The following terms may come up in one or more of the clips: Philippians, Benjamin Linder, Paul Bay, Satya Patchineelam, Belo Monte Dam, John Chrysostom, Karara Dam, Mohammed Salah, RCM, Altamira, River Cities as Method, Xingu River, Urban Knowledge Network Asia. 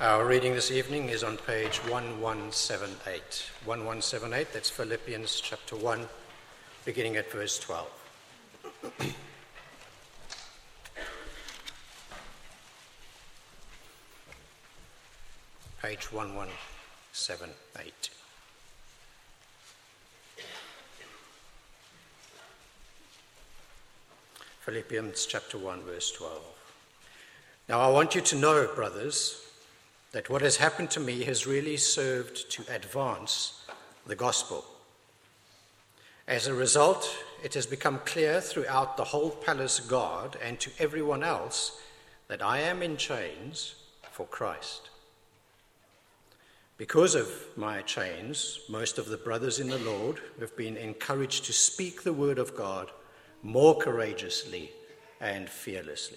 Our reading this evening is on page 1178. 1178, that's Philippians chapter 1, beginning at verse 12. Page 1178. Philippians chapter 1, verse 12. Now I want you to know, brothers, that what has happened to me has really served to advance the gospel. As a result, it has become clear throughout the whole palace guard and to everyone else that I am in chains for Christ. Because of my chains, most of the brothers in the Lord have been encouraged to speak the word of God more courageously and fearlessly.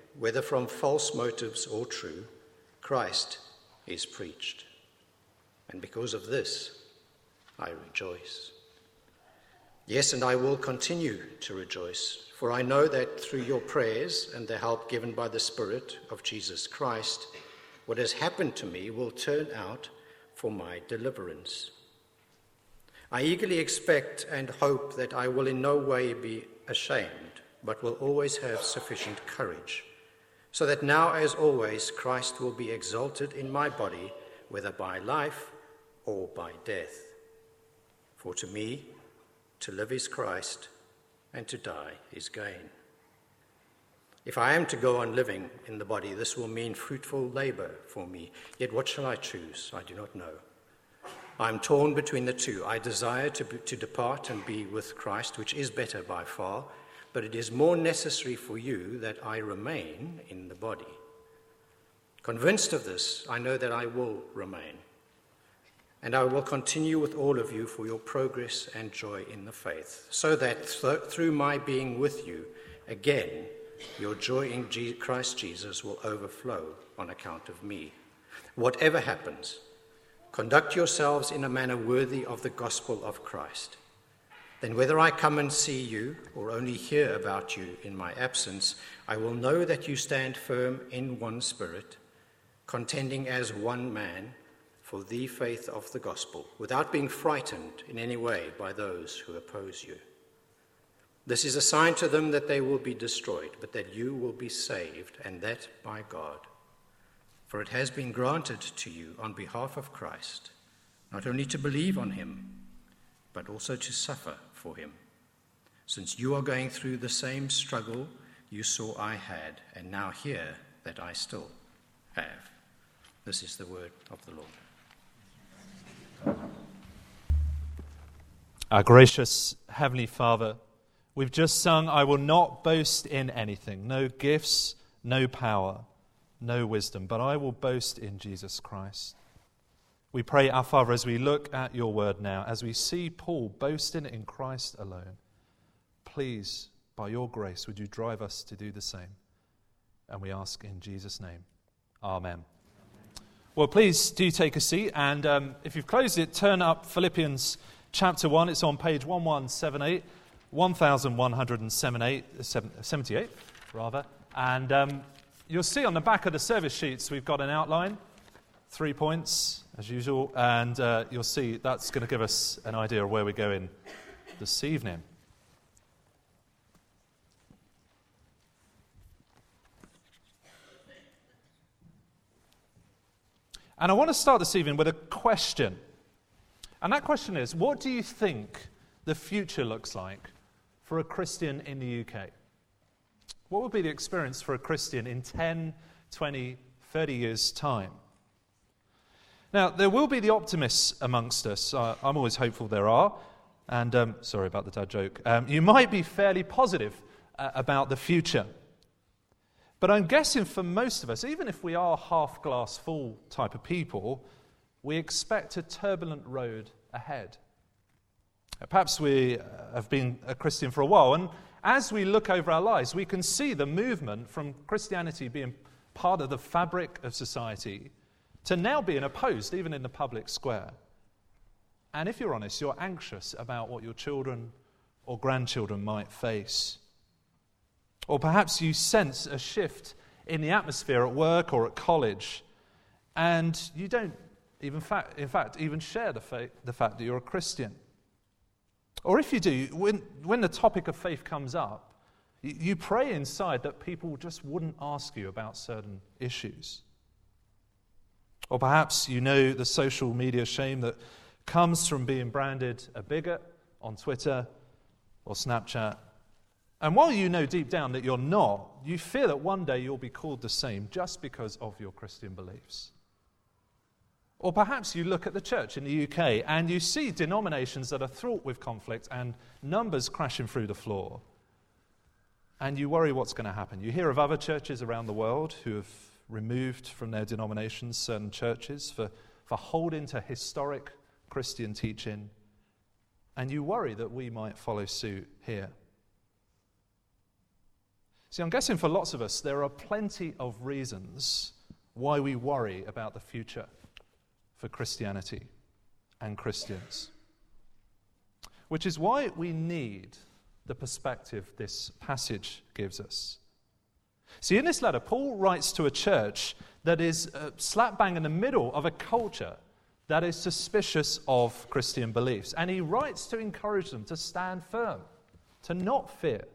whether from false motives or true, Christ is preached. And because of this, I rejoice. Yes, and I will continue to rejoice, for I know that through your prayers and the help given by the Spirit of Jesus Christ, what has happened to me will turn out for my deliverance. I eagerly expect and hope that I will in no way be ashamed, but will always have sufficient courage, so that now, as always, Christ will be exalted in my body, whether by life or by death. For to me, to live is Christ, and to die is gain. If I am to go on living in the body, this will mean fruitful labor for me. Yet what shall I choose? I do not know. I am torn between the two. I desire to depart and be with Christ, which is better by far, but it is more necessary for you that I remain in the body. Convinced of this, I know that I will remain, and I will continue with all of you for your progress and joy in the faith, so that through my being with you, again, your joy in Christ Jesus will overflow on account of me. Whatever happens, conduct yourselves in a manner worthy of the gospel of Christ. Then whether I come and see you or only hear about you in my absence, I will know that you stand firm in one spirit, contending as one man for the faith of the gospel, without being frightened in any way by those who oppose you. This is a sign to them that they will be destroyed, but that you will be saved, and that by God. For it has been granted to you on behalf of Christ, not only to believe on him, but also to suffer for him, since you are going through the same struggle you saw I had, and now hear that I still have. This is the word of the Lord. Our gracious Heavenly Father, we've just sung, I will not boast in anything, no gifts, no power, no wisdom, but I will boast in Jesus Christ. We pray, our Father, as we look at your word now, as we see Paul boasting in Christ alone, please, by your grace, would you drive us to do the same? And we ask in Jesus' name. Amen. Well, please do take a seat, and if you've closed it, turn up Philippians chapter 1. It's on page 1178, and you'll see on the back of the service sheets we've got an outline. 3 points, as usual, and you'll see that's going to give us an idea of where we're going this evening. And I want to start this evening with a question. And that question is, what do you think the future looks like for a Christian in the UK? What would be the experience for a Christian in 10, 20, 30 years' time? Now, there will be the optimists amongst us. I'm always hopeful there are. And sorry about the dad joke. You might be fairly positive about the future. But I'm guessing for most of us, even if we are half glass full type of people, we expect a turbulent road ahead. Perhaps we have been a Christian for a while, and as we look over our lives, we can see the movement from Christianity being part of the fabric of society to now being opposed, even in the public square. And if you're honest, you're anxious about what your children or grandchildren might face. Or perhaps you sense a shift in the atmosphere at work or at college, and you don't even share the fact that you're a Christian. Or if you do, when the topic of faith comes up, you pray inside that people just wouldn't ask you about certain issues. Or perhaps you know the social media shame that comes from being branded a bigot on Twitter or Snapchat. And while you know deep down that you're not, you fear that one day you'll be called the same just because of your Christian beliefs. Or perhaps you look at the church in the UK and you see denominations that are fraught with conflict and numbers crashing through the floor. And you worry what's going to happen. You hear of other churches around the world who have removed from their denominations certain churches for holding to historic Christian teaching. And you worry that we might follow suit here. See, I'm guessing for lots of us, there are plenty of reasons why we worry about the future for Christianity and Christians, which is why we need the perspective this passage gives us. See, in this letter, Paul writes to a church that is slap bang in the middle of a culture that is suspicious of Christian beliefs, and he writes to encourage them to stand firm, to not fear.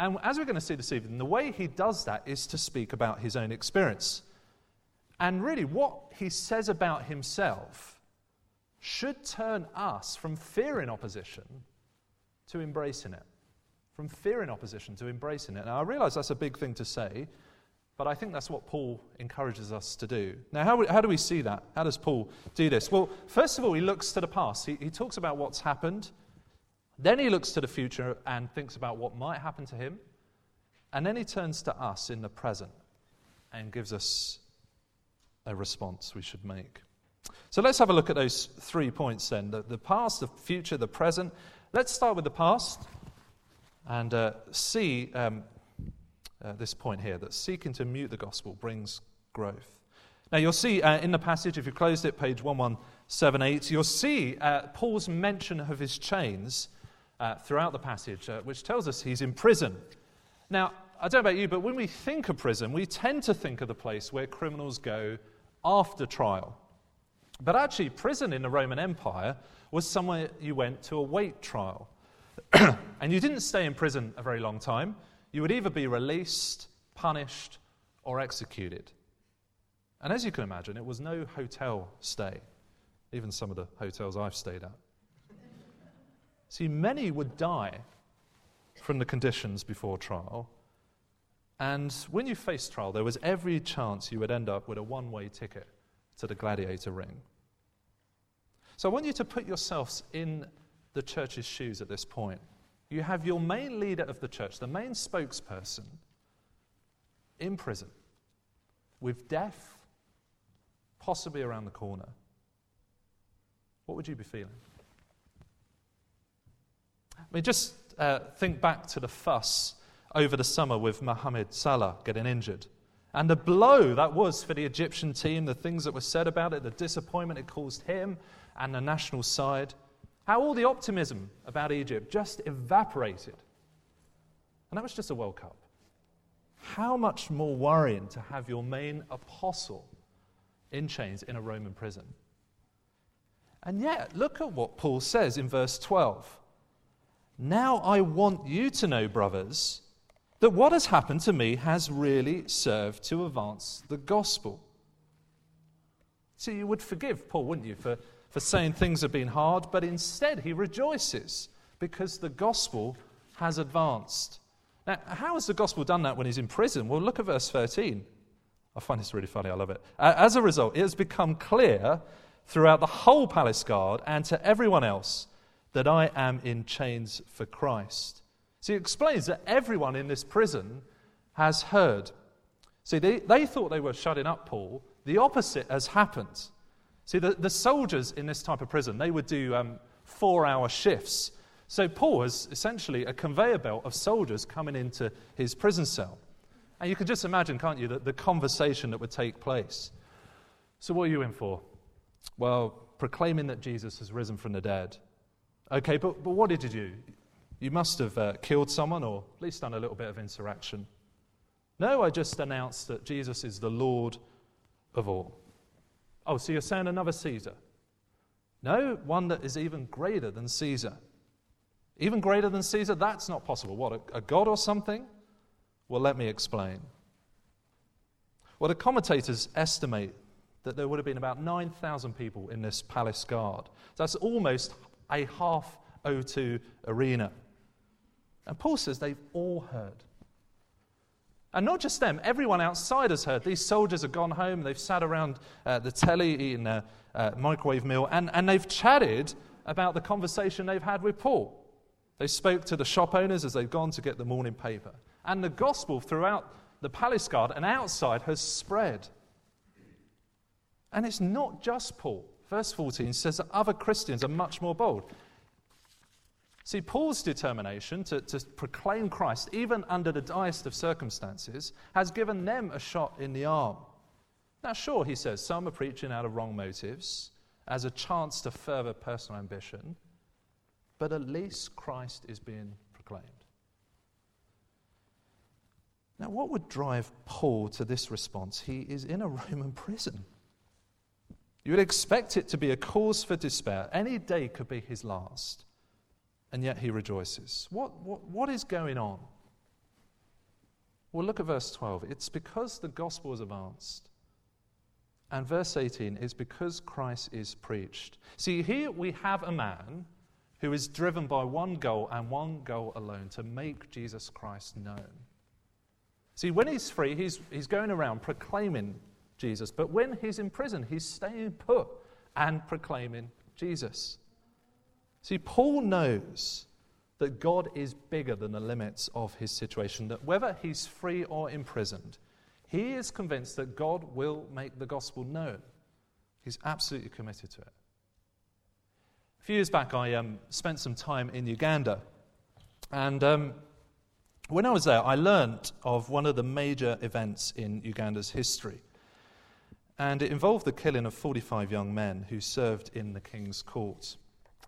And as we're going to see this evening, the way he does that is to speak about his own experience. And really, what he says about himself should turn us from fearing opposition to embracing it. From fearing opposition to embracing it. Now, I realize that's a big thing to say, but I think that's what Paul encourages us to do. Now, how do we see that? How does Paul do this? Well, first of all, he looks to the past. He talks about what's happened. Then he looks to the future and thinks about what might happen to him. And then he turns to us in the present and gives us a response we should make. So let's have a look at those 3 points then. The past, the future, the present. Let's start with the past and see this point here, that seeking to mute the gospel brings growth. Now you'll see in the passage, if you closed it, page 1178, you'll see Paul's mention of his chains throughout the passage, which tells us he's in prison. Now, I don't know about you, but when we think of prison, we tend to think of the place where criminals go after trial. But actually, prison in the Roman Empire was somewhere you went to await trial. And you didn't stay in prison a very long time. You would either be released, punished, or executed. And as you can imagine, it was no hotel stay, even some of the hotels I've stayed at. See, many would die from the conditions before trial. And when you faced trial, there was every chance you would end up with a one-way ticket to the gladiator ring. So I want you to put yourselves in the church's shoes at this point. You have your main leader of the church, the main spokesperson, in prison, with death possibly around the corner. What would you be feeling? I mean, just think back to the fuss over the summer with Mohammed Salah getting injured. And the blow that was for the Egyptian team, the things that were said about it, the disappointment it caused him and the national side, how all the optimism about Egypt just evaporated. And that was just a World Cup. How much more worrying to have your main apostle in chains in a Roman prison. And yet, look at what Paul says in verse 12. Now I want you to know, brothers, that what has happened to me has really served to advance the gospel. So you would forgive Paul, wouldn't you, for saying things have been hard, but instead he rejoices because the gospel has advanced. Now, how has the gospel done that when he's in prison? Well, look at verse 13. I find this really funny, I love it. As a result, it has become clear throughout the whole palace guard and to everyone else that I am in chains for Christ. So he explains that everyone in this prison has heard. See, they thought they were shutting up Paul. The opposite has happened. See, the soldiers in this type of prison, they would do 4-hour shifts. So Paul was essentially a conveyor belt of soldiers coming into his prison cell. And you can just imagine, can't you, the conversation that would take place. So what are you in for? Well, proclaiming that Jesus has risen from the dead. Okay, but what did you do? You must have killed someone or at least done a little bit of insurrection. No, I just announced that Jesus is the Lord of all. Oh, so you're saying another Caesar? No, one that is even greater than Caesar. Even greater than Caesar? That's not possible. What, a god or something? Well, let me explain. Well, the commentators estimate that there would have been about 9,000 people in this palace guard. That's almost a half O2 arena. And Paul says they've all heard. And not just them, everyone outside has heard. These soldiers have gone home, they've sat around the telly eating a microwave meal, and they've chatted about the conversation they've had with Paul. They spoke to the shop owners as they've gone to get the morning paper. And the gospel throughout the palace guard and outside has spread. And it's not just Paul. Verse 14 says that other Christians are much more bold. See, Paul's determination to proclaim Christ, even under the direst of circumstances, has given them a shot in the arm. Now, sure, he says, some are preaching out of wrong motives, as a chance to further personal ambition, but at least Christ is being proclaimed. Now, what would drive Paul to this response? He is in a Roman prison. You would expect it to be a cause for despair. Any day could be his last. And yet he rejoices. What is going on? Well, look at verse 12. It's because the gospel is advanced. And verse 18 is because Christ is preached. See, here we have a man who is driven by one goal and one goal alone, to make Jesus Christ known. See, when he's free, he's going around proclaiming Jesus. But when he's in prison, he's staying put and proclaiming Jesus. See, Paul knows that God is bigger than the limits of his situation, that whether he's free or imprisoned, he is convinced that God will make the gospel known. He's absolutely committed to it. A few years back, I spent some time in Uganda. And when I was there, I learned of one of the major events in Uganda's history. And it involved the killing of 45 young men who served in the king's court.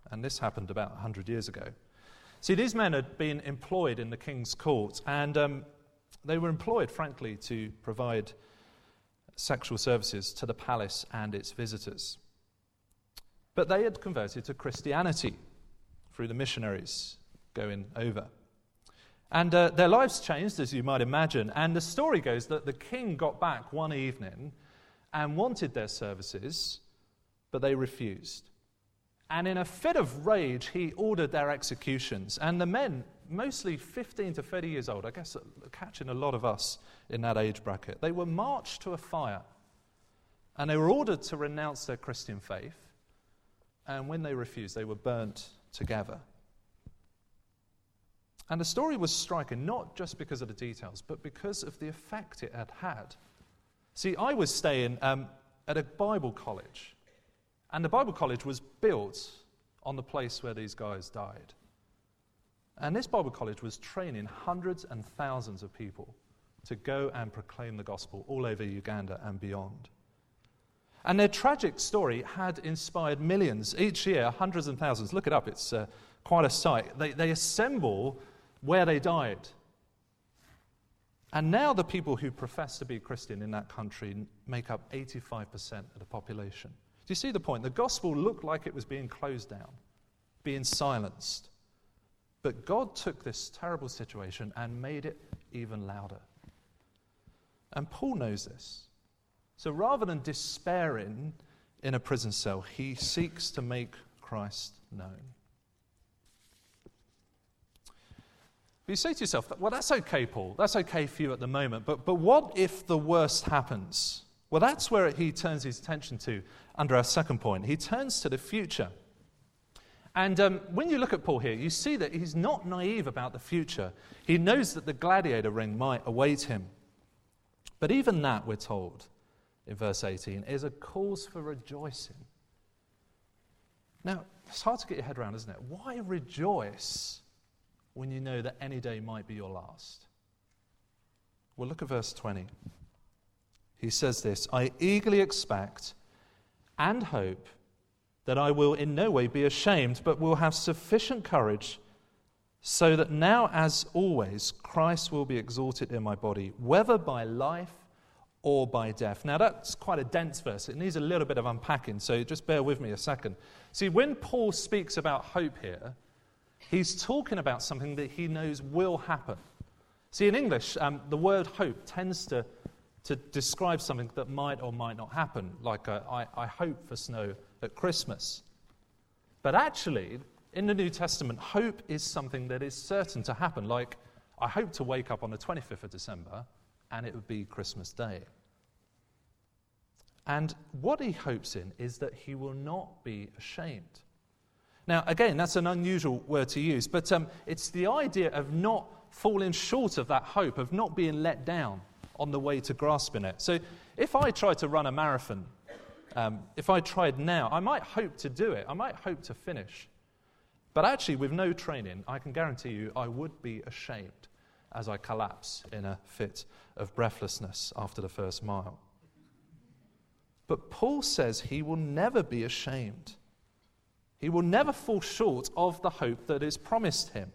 And this happened about 100 years ago. See, these men had been employed in the king's court, and they were employed, frankly, to provide sexual services to the palace and its visitors. But they had converted to Christianity through the missionaries going over. And their lives changed, as you might imagine. And the story goes that the king got back one evening and wanted their services, but they refused. And in a fit of rage, he ordered their executions. And the men, mostly 15 to 30 years old, I guess catching a lot of us in that age bracket, they were marched to a fire. And they were ordered to renounce their Christian faith. And when they refused, they were burnt together. And the story was striking, not just because of the details, but because of the effect it had had. See, I was staying at a Bible college. And the Bible college was built on the place where these guys died. And this Bible college was training hundreds and thousands of people to go and proclaim the gospel all over Uganda and beyond. And their tragic story had inspired millions. Each year, hundreds and thousands. Look it up, it's quite a sight. They assemble where they died. And now the people who profess to be Christian in that country make up 85% of the population. Do you see the point? The gospel looked like it was being closed down, being silenced. But God took this terrible situation and made it even louder. And Paul knows this. So rather than despairing in a prison cell, he seeks to make Christ known. But you say to yourself, well, that's okay, Paul. That's okay for you at the moment. But what if the worst happens? Well, that's where he turns his attention to under our second point. He turns to the future. And when you look at Paul here, you see that he's not naive about the future. He knows that the gladiator ring might await him. But even that, we're told in verse 18, is a cause for rejoicing. Now, it's hard to get your head around, isn't it? Why rejoice when you know that any day might be your last? Well, look at verse 20. He says this, I eagerly expect and hope that I will in no way be ashamed, but will have sufficient courage so that now, as always, Christ will be exalted in my body, whether by life or by death. Now, that's quite a dense verse. It needs a little bit of unpacking, so just bear with me a second. See, when Paul speaks about hope here, he's talking about something that he knows will happen. See, in English, the word hope tends to describe something that might or might not happen, like I hope for snow at Christmas. But actually, in the New Testament, hope is something that is certain to happen, like I hope to wake up on the 25th of December and it would be Christmas Day. And what he hopes in is that he will not be ashamed. Now, again, that's an unusual word to use, but it's the idea of not falling short of that hope, of not being let down on the way to grasping it. So if I try to run a marathon, if I tried now, I might hope to do it. I might hope to finish. But actually, with no training, I can guarantee you I would be ashamed as I collapse in a fit of breathlessness after the first mile. But Paul says he will never be ashamed. He will never fall short of the hope that is promised him.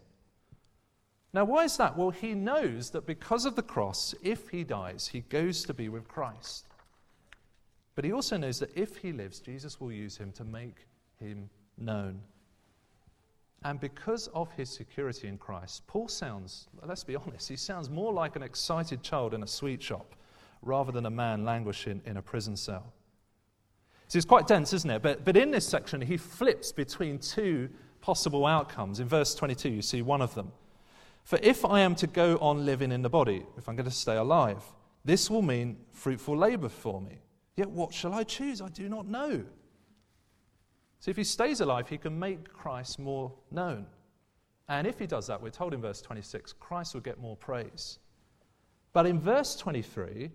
Now, why is that? Well, he knows that because of the cross, if he dies, he goes to be with Christ. But he also knows that if he lives, Jesus will use him to make him known. And because of his security in Christ, Paul sounds, let's be honest, he sounds more like an excited child in a sweet shop rather than a man languishing in a prison cell. See, it's quite dense, isn't it? But in this section, he flips between two possible outcomes. In verse 22, you see one of them. For if I am to go on living in the body, if I'm going to stay alive, this will mean fruitful labor for me. Yet what shall I choose? I do not know. So if he stays alive, he can make Christ more known. And if he does that, we're told in verse 26, Christ will get more praise. But in verse 23,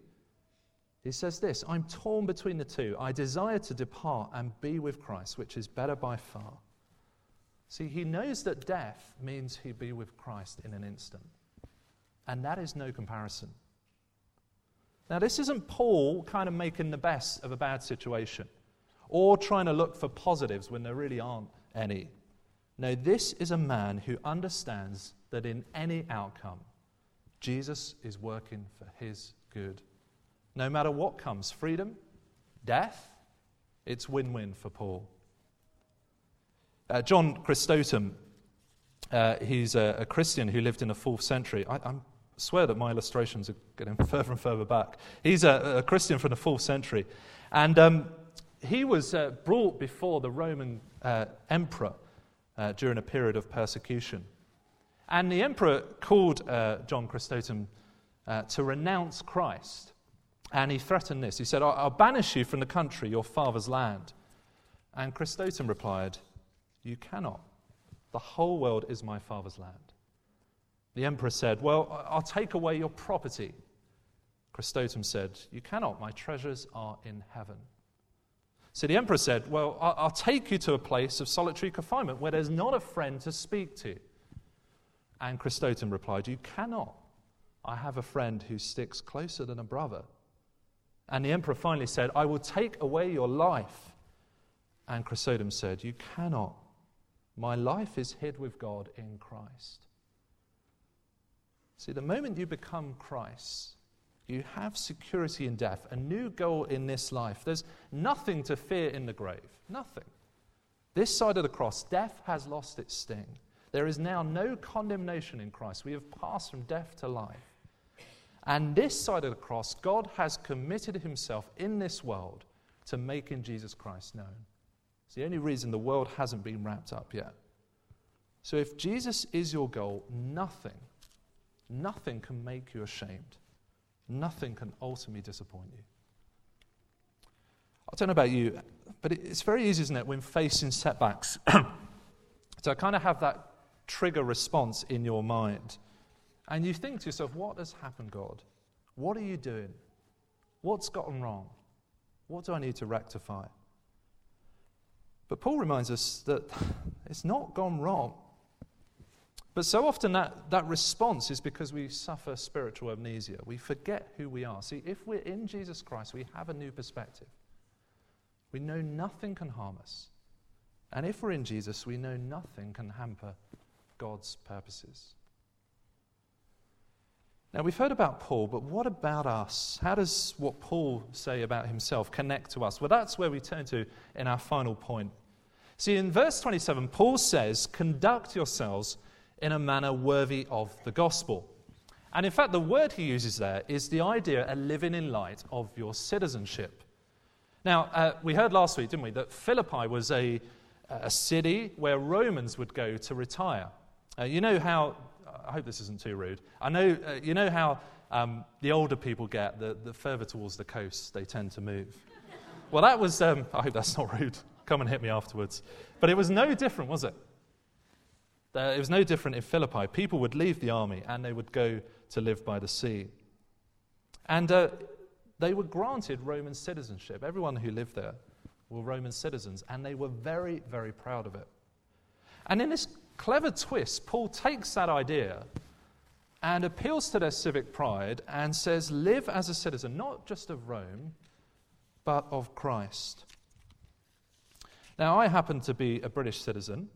he says this, I'm torn between the two. I desire to depart and be with Christ, which is better by far. See, he knows that death means he'll be with Christ in an instant. And that is no comparison. Now, this isn't Paul kind of making the best of a bad situation or trying to look for positives when there really aren't any. No, this is a man who understands that in any outcome, Jesus is working for his good. No matter what comes, freedom, death, it's win-win for Paul. John Chrysostom, he's a Christian who lived in the 4th century. I swear that my illustrations are getting further and further back. He's a Christian from the 4th century. And he was brought before the Roman emperor during a period of persecution. And the emperor called John Chrysostom to renounce Christ. And he threatened this. He said, I'll banish you from the country, your father's land. And Chrysostom replied, you cannot. The whole world is my father's land. The emperor said, well, I'll take away your property. Chrysostom said, you cannot. My treasures are in heaven. So the emperor said, well, I'll take you to a place of solitary confinement where there's not a friend to speak to. And Chrysostom replied, you cannot. I have a friend who sticks closer than a brother. And the emperor finally said, I will take away your life. And Chrysostom said, you cannot. My life is hid with God in Christ. See, the moment you become Christ, you have security in death, a new goal in this life. There's nothing to fear in the grave, nothing. This side of the cross, death has lost its sting. There is now no condemnation in Christ. We have passed from death to life. And this side of the cross, God has committed himself in this world to making Jesus Christ known. It's the only reason the world hasn't been wrapped up yet. So if Jesus is your goal, nothing can make you ashamed. Nothing can ultimately disappoint you. I don't know about you, but it's very easy, isn't it, when facing setbacks to kind of have that trigger response in your mind. And you think to yourself, what has happened, God? What are you doing? What's gotten wrong? What do I need to rectify? But Paul reminds us that it's not gone wrong. But so often that response is because we suffer spiritual amnesia. We forget who we are. See, if we're in Jesus Christ, we have a new perspective. We know nothing can harm us. And if we're in Jesus, we know nothing can hamper God's purposes. Now, we've heard about Paul, but what about us? How does what Paul say about himself connect to us? Well, that's where we turn to in our final point. See, in verse 27, Paul says, "Conduct yourselves in a manner worthy of the gospel." And in fact, the word he uses there is the idea of living in light of your citizenship. Now, we heard last week, didn't we, that Philippi was a city where Romans would go to retire. You know how... I hope this isn't too rude. I know you know how the older people get, the further towards the coast, they tend to move. Well, that was, I hope that's not rude. Come and hit me afterwards. But it was no different, was it? It was no different in Philippi. People would leave the army and they would go to live by the sea. And they were granted Roman citizenship. Everyone who lived there were Roman citizens, and they were very, very proud of it. And in this clever twist, Paul takes that idea and appeals to their civic pride and says, live as a citizen, not just of Rome, but of Christ. Now, I happen to be a British citizen,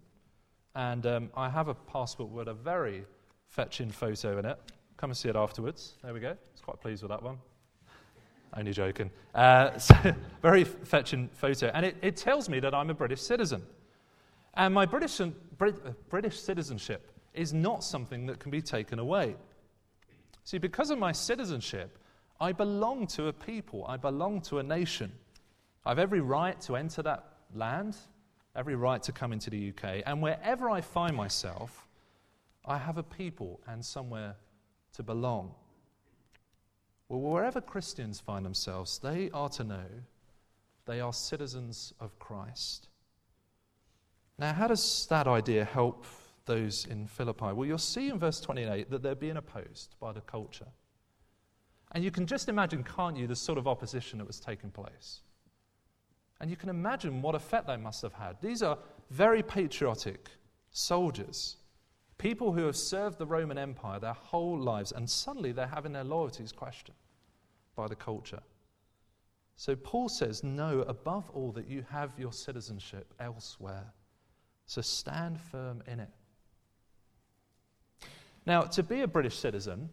and I have a passport with a very fetching photo in it. Come and see it afterwards. There we go. I was quite pleased with that one. Only joking. Very fetching photo. And it tells me that I'm a British citizen. And my British citizenship is not something that can be taken away. See, because of my citizenship, I belong to a people. I belong to a nation. I have every right to enter that land, every right to come into the UK. And wherever I find myself, I have a people and somewhere to belong. Well, wherever Christians find themselves, they are to know they are citizens of Christ. Now, how does that idea help those in Philippi? Well, you'll see in verse 28 that they're being opposed by the culture. And you can just imagine, can't you, the sort of opposition that was taking place? And you can imagine what effect they must have had. These are very patriotic soldiers, people who have served the Roman Empire their whole lives, and suddenly they're having their loyalties questioned by the culture. So Paul says, no, above all, that you have your citizenship elsewhere. So stand firm in it. Now, to be a British citizen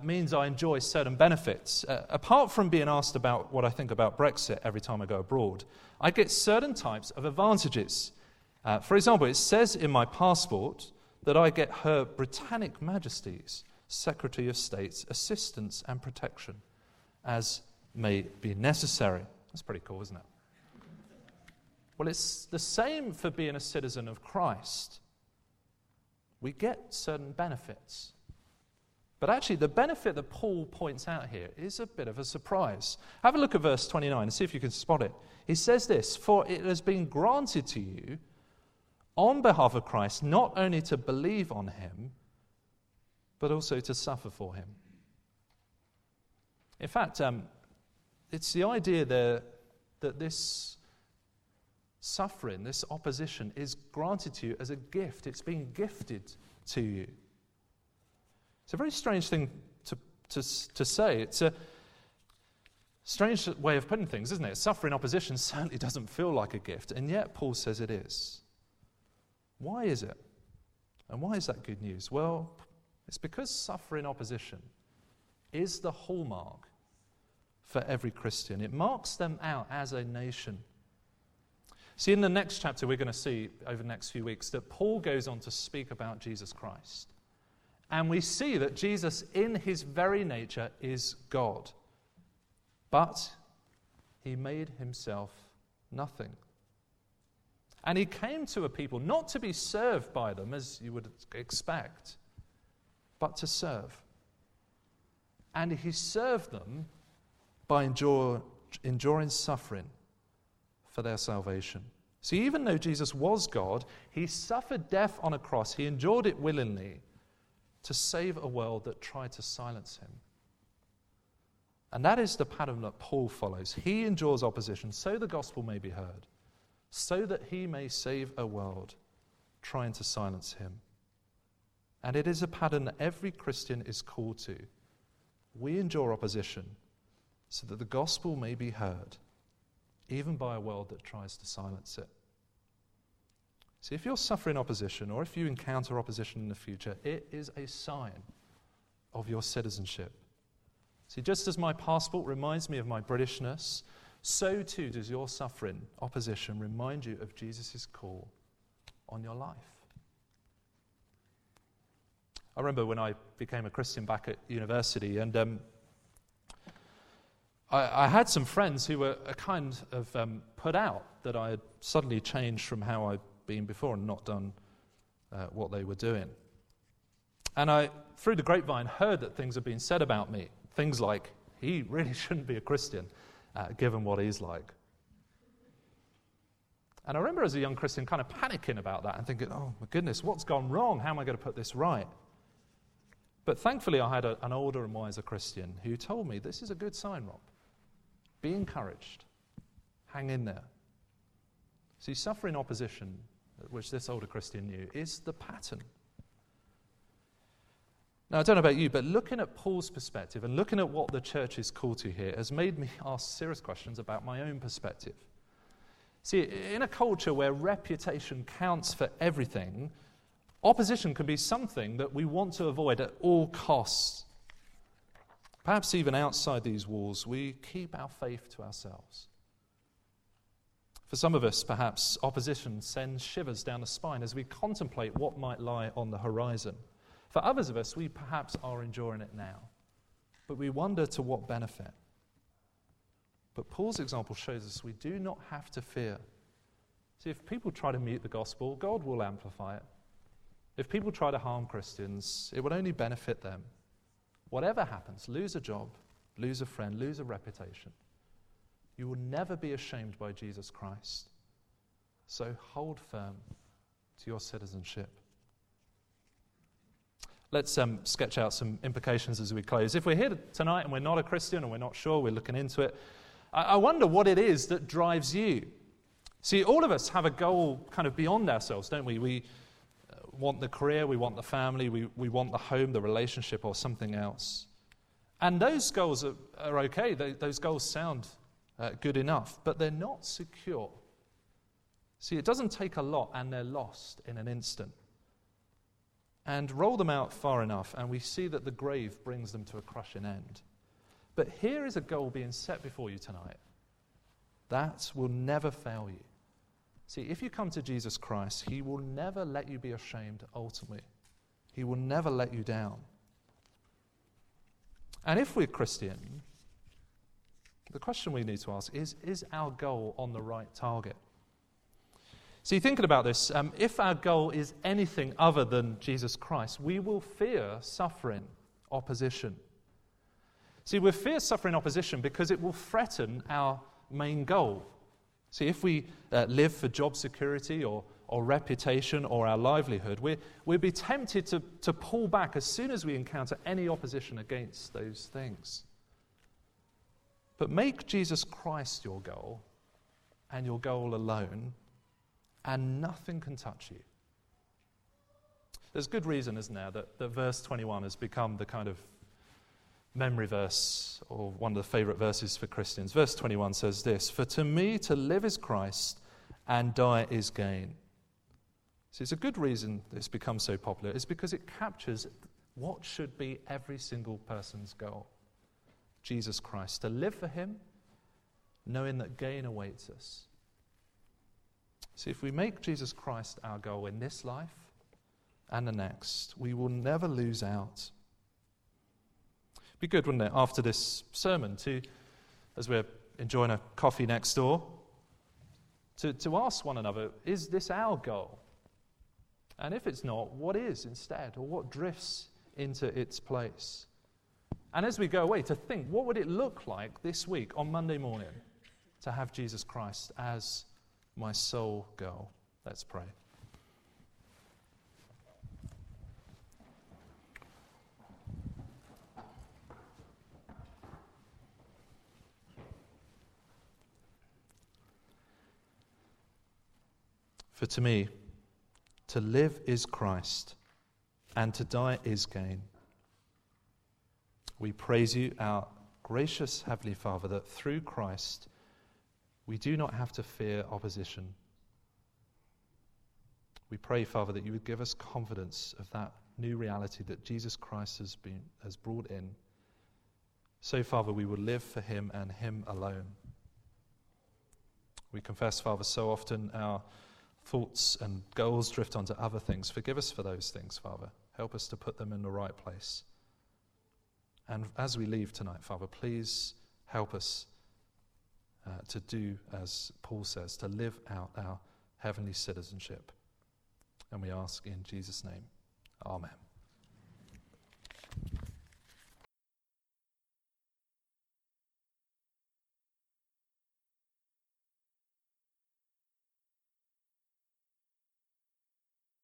means I enjoy certain benefits. Apart from being asked about what I think about Brexit every time I go abroad, I get certain types of advantages. For example, it says in my passport that I get Her Britannic Majesty's Secretary of State's assistance and protection as may be necessary. That's pretty cool, isn't it? Well, it's the same for being a citizen of Christ. We get certain benefits. But actually, the benefit that Paul points out here is a bit of a surprise. Have a look at verse 29 and see if you can spot it. He says this, "For it has been granted to you on behalf of Christ not only to believe on him, but also to suffer for him." In fact, it's the idea there that this suffering, this opposition, is granted to you as a gift. It's been gifted to you. It's a very strange thing to say. It's a strange way of putting things, isn't it? Suffering opposition certainly doesn't feel like a gift, and yet Paul says it is. Why is it? And why is that good news? Well, it's because suffering opposition is the hallmark for every Christian. It marks them out as a nation. See, in the next chapter, we're going to see over the next few weeks that Paul goes on to speak about Jesus Christ. And we see that Jesus, in his very nature, is God. But he made himself nothing. And he came to a people not to be served by them, as you would expect, but to serve. And he served them by enduring suffering for their salvation. See, even though Jesus was God, he suffered death on a cross. He endured it willingly to save a world that tried to silence him. And that is the pattern that Paul follows. He endures opposition so the gospel may be heard, so that he may save a world trying to silence him. And it is a pattern that every Christian is called to. We endure opposition so that the gospel may be heard, even by a world that tries to silence it. See, if you're suffering opposition, or if you encounter opposition in the future, it is a sign of your citizenship. See, just as my passport reminds me of my Britishness, so too does your suffering opposition remind you of Jesus' call on your life. I remember when I became a Christian back at university, and I had some friends who were kind of put out that I had suddenly changed from how I'd been before and not done what they were doing. And I, through the grapevine, heard that things had been said about me. Things like, he really shouldn't be a Christian, given what he's like. And I remember as a young Christian kind of panicking about that and thinking, oh my goodness, what's gone wrong? How am I going to put this right? But thankfully I had an older and wiser Christian who told me, this is a good sign, Rob. Be encouraged. Hang in there. See, suffering opposition, which this older Christian knew, is the pattern. Now, I don't know about you, but looking at Paul's perspective and looking at what the church is called to here has made me ask serious questions about my own perspective. See, in a culture where reputation counts for everything, opposition can be something that we want to avoid at all costs. Perhaps even outside these walls, we keep our faith to ourselves. For some of us, perhaps, opposition sends shivers down the spine as we contemplate what might lie on the horizon. For others of us, we perhaps are enduring it now, but we wonder to what benefit. But Paul's example shows us we do not have to fear. See, if people try to mute the gospel, God will amplify it. If people try to harm Christians, it would only benefit them. Whatever happens, lose a job, lose a friend, lose a reputation, you will never be ashamed by Jesus Christ. So hold firm to your citizenship. Let's sketch out some implications as we close. If we're here tonight and we're not a Christian and we're not sure, we're looking into it, I wonder what it is that drives you. See, all of us have a goal kind of beyond ourselves, don't we? We want the career, we want the family, we want the home, the relationship, or something else. And those goals are okay. Those goals sound good enough, but they're not secure. See, it doesn't take a lot, and they're lost in an instant. And roll them out far enough, and we see that the grave brings them to a crushing end. But here is a goal being set before you tonight. That will never fail you. See, if you come to Jesus Christ, he will never let you be ashamed ultimately. He will never let you down. And if we're Christian, the question we need to ask is our goal on the right target? See, thinking about this, if our goal is anything other than Jesus Christ, we will fear suffering opposition. See, we fear suffering opposition because it will threaten our main goal. See, if we live for job security or reputation or our livelihood, we'll be tempted to pull back as soon as we encounter any opposition against those things. But make Jesus Christ your goal, and your goal alone, and nothing can touch you. There's good reason, isn't there, that verse 21 has become the kind of memory verse, or one of the favourite verses for Christians. Verse 21 says this, "For to me to live is Christ, and die is gain." So it's a good reason it's become so popular. It's because it captures what should be every single person's goal. Jesus Christ, to live for him, knowing that gain awaits us. See, if we make Jesus Christ our goal in this life and the next, we will never lose out. It'd be good, wouldn't it, after this sermon, as we're enjoying a coffee next door, to ask one another, is this our goal? And if it's not, what is instead, or what drifts into its place? And as we go away, to think, what would it look like this week on Monday morning to have Jesus Christ as my soul go. Let's pray. For to me, to live is Christ, and to die is gain. We praise you, our gracious Heavenly Father, that through Christ we do not have to fear opposition. We pray, Father, that you would give us confidence of that new reality that Jesus Christ has brought in. So, Father, we will live for him and him alone. We confess, Father, so often our thoughts and goals drift onto other things. Forgive us for those things, Father. Help us to put them in the right place. And as we leave tonight, Father, please help us to do, as Paul says, to live out our heavenly citizenship. And we ask in Jesus' name. Amen.